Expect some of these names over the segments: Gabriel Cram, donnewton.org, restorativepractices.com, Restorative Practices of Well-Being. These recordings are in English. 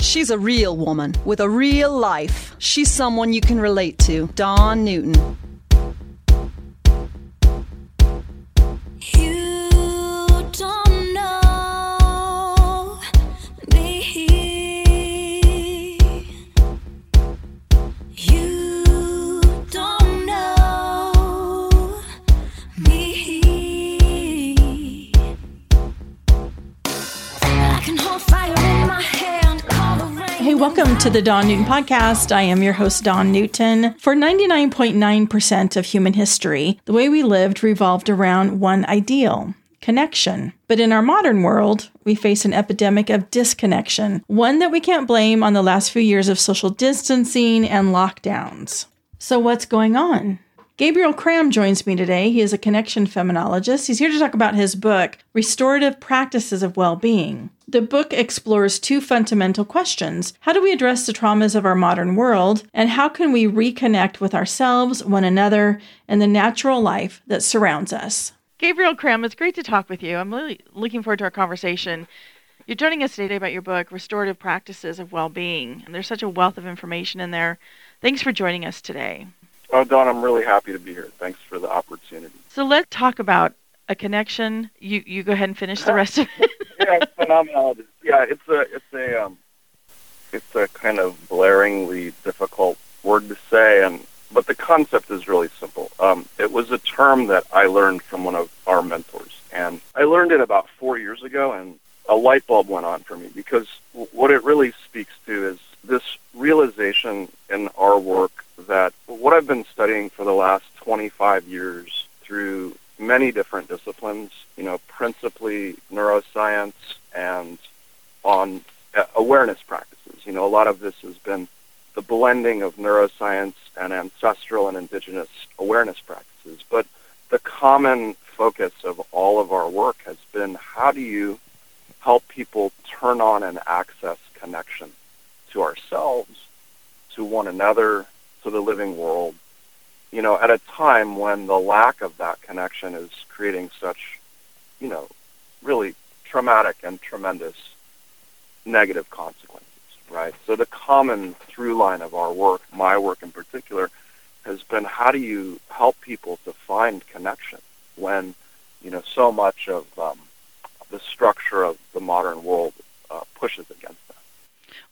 She's a real woman with a real life. She's someone you can relate to. Dawn Newton. Welcome to the Dawn Newton Podcast. I am your host, Dawn Newton. For 99.9% of human history, the way we lived revolved around one ideal: connection. But in our modern world, we face an epidemic of disconnection, one that we can't blame on the last few years of social distancing and lockdowns. So what's going on? Gabriel Cram joins me today. He is a connection feminologist. He's here to talk about his book, Restorative Practices of Well-Being. The book explores two fundamental questions. How do we address the traumas of our modern world? And how can we reconnect with ourselves, one another, and the natural life that surrounds us? Gabriel Cram, it's great to talk with you. I'm really looking forward to our conversation. You're joining us today about your book, Restorative Practices of Well-Being. And there's such a wealth of information in there. Thanks for joining us today. Oh, Dawn, I'm really happy to be here. Thanks for the opportunity. So let's talk about a connection. You go ahead and finish the rest of it. Yeah, it's phenomenal. Yeah, it's a kind of blaringly difficult word to say, but the concept is really simple. It was a term that I learned from one of our mentors, and I learned it about 4 years ago, and a light bulb went on for me, because what it really speaks to is this realization in our work that what I've been studying for the last 25 years through many different disciplines, principally neuroscience and on awareness practices. A lot of this has been the blending of neuroscience and ancestral and indigenous awareness practices. But the common focus of all of our work has been, how do you help people turn on and access connection to ourselves, to one another, to the living world, at a time when the lack of that connection is creating such, really traumatic and tremendous negative consequences, right? So the common through line of our work, my work in particular, has been, how do you help people to find connection when, so much of the structure of the modern world pushes against that?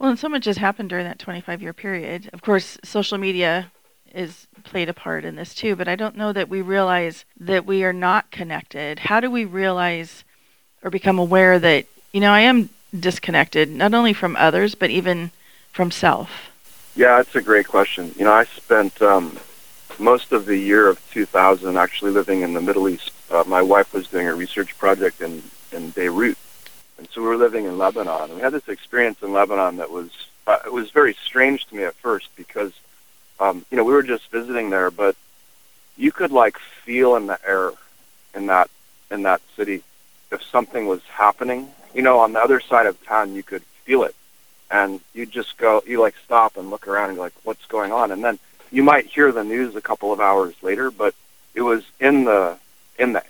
Well, and so much has happened during that 25-year period. Of course, social media has played a part in this too, but I don't know that we realize that we are not connected. How do we realize or become aware that, I am disconnected, not only from others, but even from self? Yeah, that's a great question. I spent most of the year of 2000 actually living in the Middle East. My wife was doing a research project in Beirut. And so we were living in Lebanon. We had this experience in Lebanon that was, it was very strange to me at first because, we were just visiting there, but you could feel in the air in that city if something was happening. On the other side of town, you could feel it. And you just go, you stop and look around and you're what's going on? And then you might hear the news a couple of hours later, but it was in the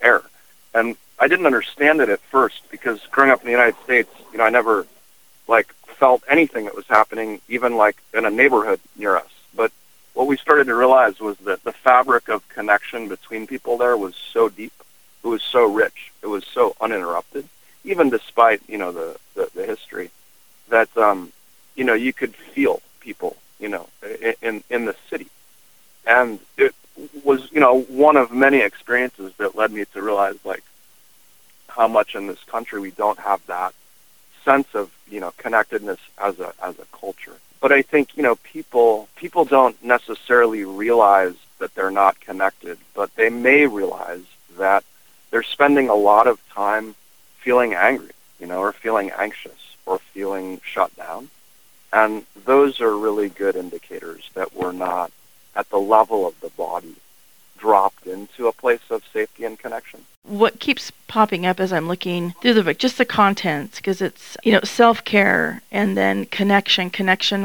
air. And I didn't understand it at first because growing up in the United States, I never felt anything that was happening, even in a neighborhood near us. But what we started to realize was that the fabric of connection between people there was so deep, it was so rich, it was so uninterrupted, even despite the history, that you could feel people in the city, and it was one of many experiences that led me to realize how much in this country we don't have that sense of, connectedness as a culture. But I think, people don't necessarily realize that they're not connected, but they may realize that they're spending a lot of time feeling angry, or feeling anxious or feeling shut down. And those are really good indicators that we're not at the level of the body dropped into a place of safety and connection. What keeps popping up as I'm looking through the book, just the contents, because it's, self-care and then connection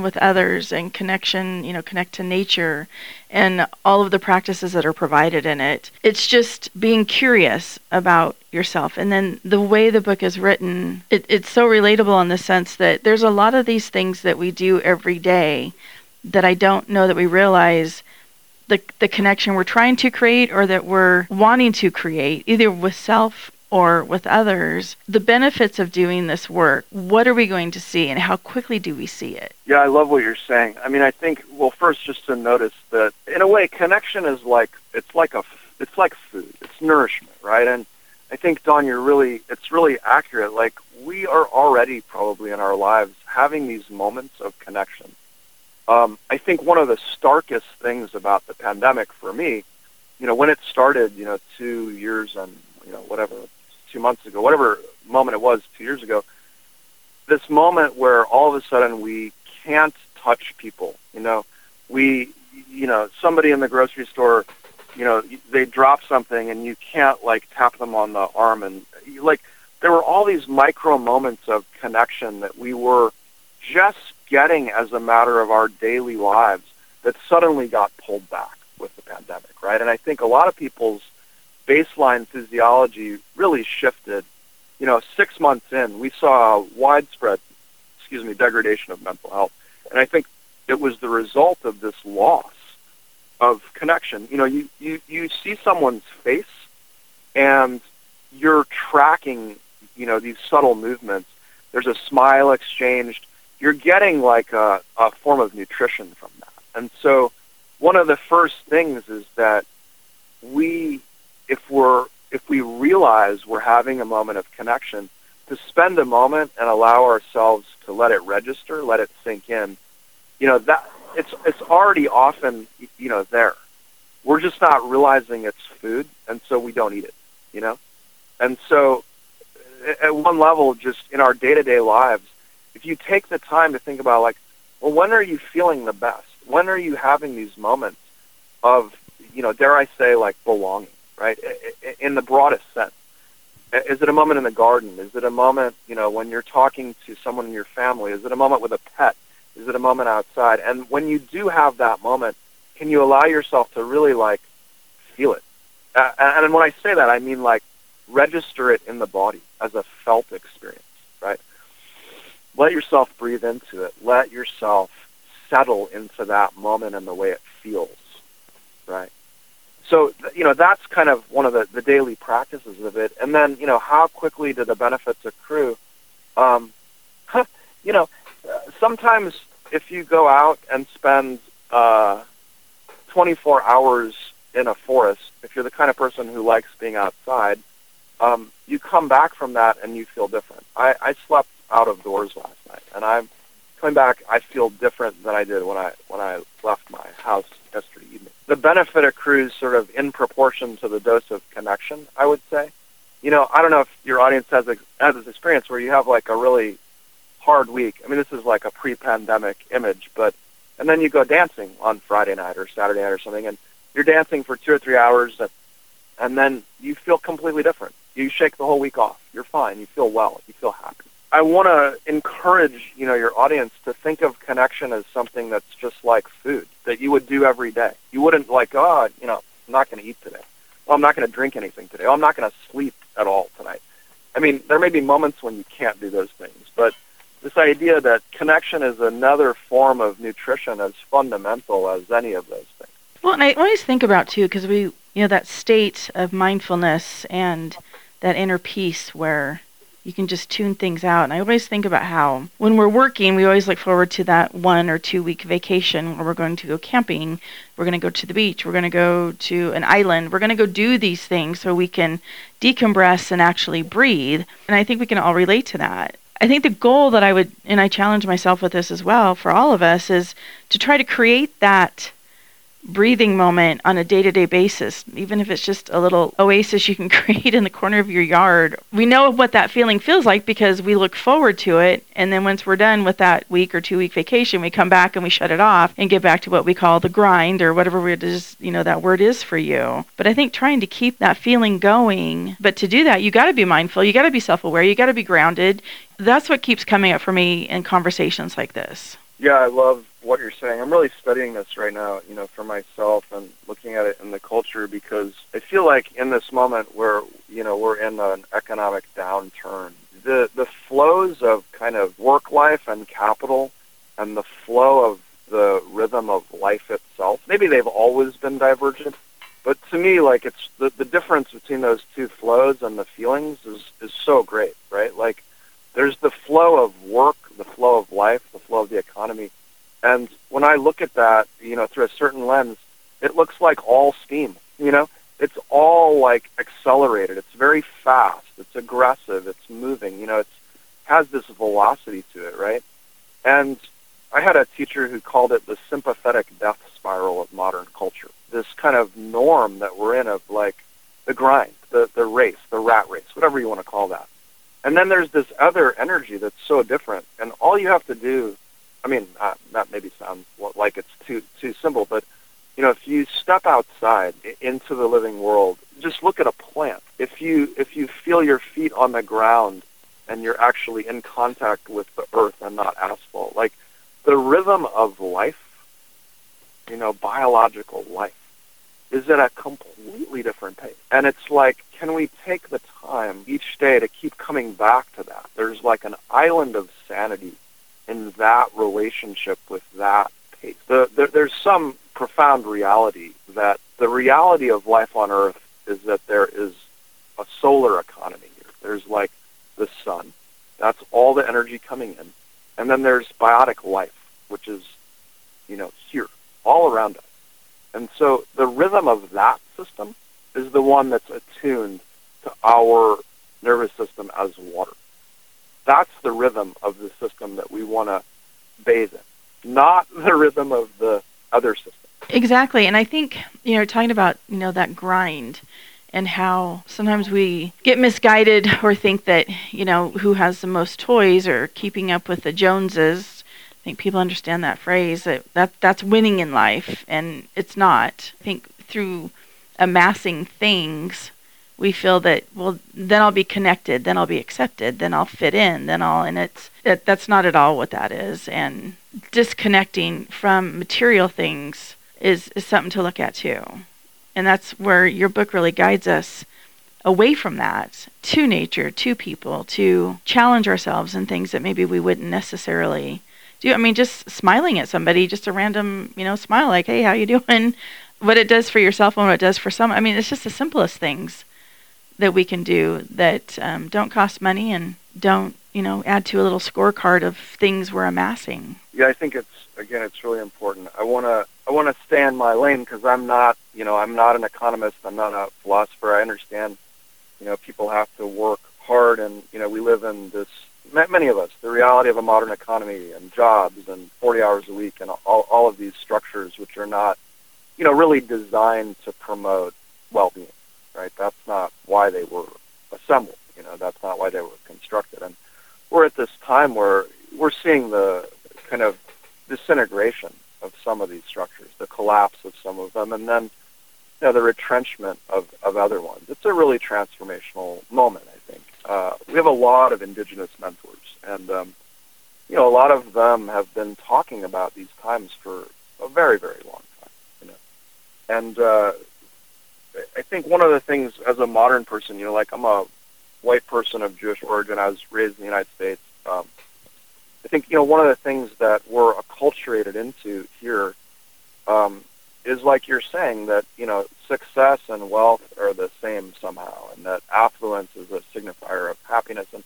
with others and connection, connect to nature and all of the practices that are provided in it. It's just being curious about yourself. And then the way the book is written, it's so relatable in the sense that there's a lot of these things that we do every day that I don't know that we realize the connection we're trying to create or that we're wanting to create, either with self or with others. The benefits of doing this work, what are we going to see and how quickly do we see it? Yeah, I love what you're saying. I think, first just to notice that, in a way, connection is like food. It's nourishment, right? And I think, Don, it's really accurate. Like, we are already probably in our lives having these moments of connection. I think one of the starkest things about the pandemic for me, when it started, 2 years and, 2 months ago, whatever moment it was 2 years ago, this moment where all of a sudden we can't touch people, somebody in the grocery store, they drop something and you can't tap them on the arm. And there were all these micro moments of connection that we were just getting as a matter of our daily lives that suddenly got pulled back with the pandemic, right? And I think a lot of people's baseline physiology really shifted. 6 months in, we saw a widespread, degradation of mental health. And I think it was the result of this loss of connection. You see someone's face and you're tracking, these subtle movements. There's a smile exchanged. You're getting a form of nutrition from that. And so one of the first things is that if we realize we're having a moment of connection, to spend a moment and allow ourselves to let it register, let it sink in, that it's already often, there. We're just not realizing it's food, and so we don't eat it, And so at one level, just in our day-to-day lives, if you take the time to think about when are you feeling the best? When are you having these moments of, dare I say, belonging, right? In the broadest sense. Is it a moment in the garden? Is it a moment, when you're talking to someone in your family? Is it a moment with a pet? Is it a moment outside? And when you do have that moment, can you allow yourself to really, feel it? And when I say that, I mean, register it in the body as a felt experience, right? Let yourself breathe into it. Let yourself settle into that moment and the way it feels, right? So, that's kind of one of the daily practices of it. And then, how quickly do the benefits accrue? Sometimes if you go out and spend 24 hours in a forest, if you're the kind of person who likes being outside, you come back from that and you feel different. I slept out of doors last night, and I'm coming back. I feel different than I did when I left my house yesterday evening. The benefit accrues sort of in proportion to the dose of connection, I would say. I don't know if your audience has this experience where you have a really hard week. This is a pre-pandemic image, and then you go dancing on Friday night or Saturday night or something, and you're dancing for 2 or 3 hours, and then you feel completely different. You shake the whole week off. You're fine. You feel well. You feel happy. I want to encourage, your audience to think of connection as something that's just like food that you would do every day. You wouldn't I'm not going to eat today. Well, I'm not going to drink anything today. Well, I'm not going to sleep at all tonight. There may be moments when you can't do those things, but this idea that connection is another form of nutrition as fundamental as any of those things. Well, and I always think about, too, because we... that state of mindfulness and that inner peace where you can just tune things out. And I always think about how when we're working, we always look forward to that 1 or 2 week vacation where we're going to go camping, we're going to go to the beach, we're going to go to an island, we're going to go do these things so we can decompress and actually breathe. And I think we can all relate to that. I think the goal that I would, and I challenge myself with this as well for all of us, is to try to create that breathing moment on a day-to-day basis, even if it's just a little oasis you can create in the corner of your yard. We know what that feeling feels like because we look forward to it. And then once we're done with that week or 2-week vacation, we come back and we shut it off and get back to what we call the grind or whatever it is, that word is for you. But I think trying to keep that feeling going, but to do that, you got to be mindful, you got to be self-aware, you got to be grounded. That's what keeps coming up for me in conversations like this. Yeah, I love what you're saying. I'm really studying this right now, for myself and looking at it in the culture, because I feel like in this moment where, we're in an economic downturn, the flows of kind of work life and capital and the flow of the rhythm of life itself, maybe they've always been divergent, but to me, like, it's the difference between those two flows and the feelings is so great, right? Like, there's the flow of work, the flow of life, the flow of the economy. And when I look at that, through a certain lens, it looks like all steam, It's all, like, accelerated. It's very fast. It's aggressive. It's moving. It has this velocity to it, right? And I had a teacher who called it the sympathetic death spiral of modern culture, this kind of norm that we're in of, like, the grind, the race, the rat race, whatever you want to call that. And then there's this other energy that's so different, and all you have to do, that maybe sounds like it's too simple, but, if you step outside into the living world, just look at a plant. If you feel your feet on the ground and you're actually in contact with the earth and not asphalt, like, the rhythm of life, biological life, is at a completely different pace. And it's like, can we take the time each day to keep coming back to that? There's like an island of sanity in that relationship with that pace. There's some profound reality that the reality of life on Earth is that there is a solar economy here. There's like the sun. That's all the energy coming in. And then there's biotic life, which is, here, all around us. And so the rhythm of that system is the one that's attuned to our nervous system as water. That's the rhythm of the system that we want to bathe in, not the rhythm of the other system. Exactly. And I think, talking about, that grind and how sometimes we get misguided or think that, who has the most toys or keeping up with the Joneses. I think people understand that phrase, that's winning in life, and it's not. I think through amassing things, we feel that, well, then I'll be connected, then I'll be accepted, then I'll fit in, and that's not at all what that is. And disconnecting from material things is something to look at too. And that's where your book really guides us away from that, to nature, to people, to challenge ourselves in things that maybe we wouldn't necessarily do. Just smiling at somebody, just a random, smile like, hey, how you doing? What it does for yourself and what it does for some. It's just the simplest things that we can do that don't cost money and don't, add to a little scorecard of things we're amassing. Yeah, I think it's really important. I want to stay in my lane because I'm not an economist. I'm not a philosopher. I understand, people have to work hard and, we live in this, many of us, the reality of a modern economy and jobs and 40 hours a week and all of these structures which are not, really designed to promote well-being, right? That's not why they were assembled, that's not why they were constructed. And we're at this time where we're seeing the kind of disintegration of some of these structures, the collapse of some of them, and then, the retrenchment of other ones. It's a really transformational moment, I think. We have a lot of indigenous mentors, and a lot of them have been talking about these times for a very, very long time. And I think one of the things as a modern person, like I'm a white person of Jewish origin. I was raised in the United States. I think one of the things that we're acculturated into here is like you're saying that, success and wealth are the same somehow, and that affluence is a signifier of happiness. And,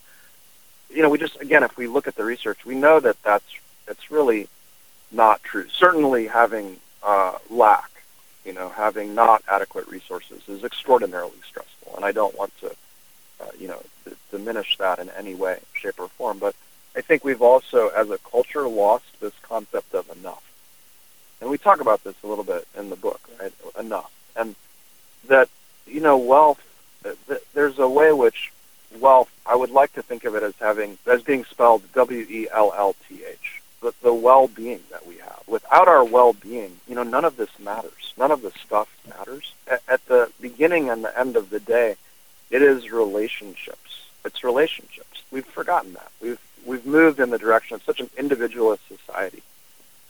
we just, again, if we look at the research, we know that it's really not true. Certainly having lack, having not adequate resources is extraordinarily stressful. And I don't want to, diminish that in any way, shape, or form. But I think we've also, as a culture, lost this concept of enough. And we talk about this a little bit in in the book, right? Enough. And that, you know, wealth, there's a way which wealth, I would like to think of it as having, as being spelled W-E-L-L-T-H, the well-being that we have. Without our well-being, you know, none of this matters. None of this stuff matters. At the beginning and the end of the day, it is relationships. It's relationships. We've forgotten that. We've moved in the direction of such an individualist society.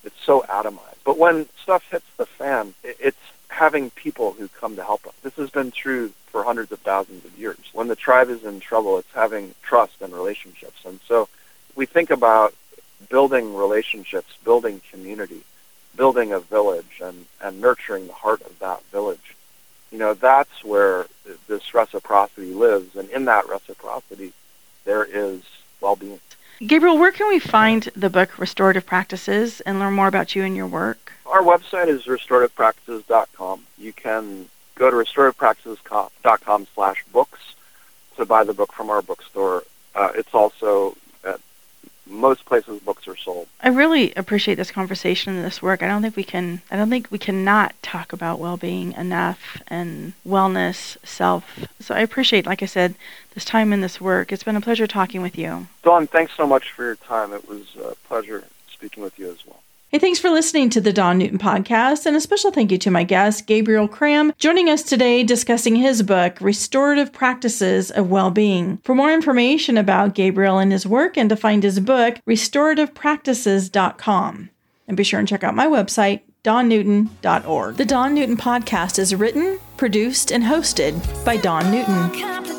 It's so atomized. But when stuff hits the fan, it's having people who come to help us. This has been true for hundreds of thousands of years. When the tribe is in trouble, it's having trust and relationships. And so we think about building relationships, building community, building a village, and nurturing the heart of that village. You know, that's where this reciprocity lives. And in that reciprocity, there is well-being. Gabriel, where can we find the book Restorative Practices and learn more about you and your work? Our website is restorativepractices.com. You can go to restorativepractices.com/books to buy the book from our bookstore. It's also at most places books are sold. I really appreciate this conversation and this work. I don't think we cannot talk about well-being enough, and wellness, self. So I appreciate, like I said, this time and this work. It's been a pleasure talking with you. Dawn, thanks so much for your time. It was a pleasure speaking with you as well. Hey, thanks for listening to the Dawn Newton Podcast, and a special thank you to my guest, Gabriel Cram, joining us today discussing his book, Restorative Practices of Well-Being. For more information about Gabriel and his work and to find his book, restorativepractices.com. And be sure and check out my website, donnewton.org. The Dawn Newton Podcast is written, produced, and hosted by Dawn Newton.